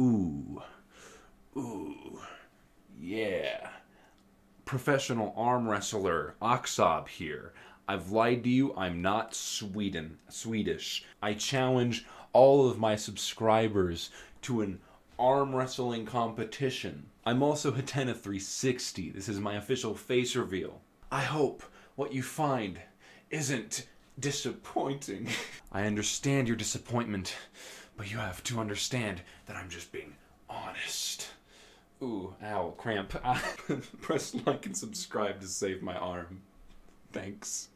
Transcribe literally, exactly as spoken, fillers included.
Ooh. Ooh. Yeah. Professional arm wrestler, Oxob here. I've lied to you, I'm not Sweden, Swedish. I challenge all of my subscribers to an arm wrestling competition. I'm also Hatena three sixty. This is my official face reveal. I hope what you find isn't disappointing. I understand your disappointment, but you have to understand that I'm just being honest. Ooh, ow, cramp. Press like and subscribe to save my arm. Thanks.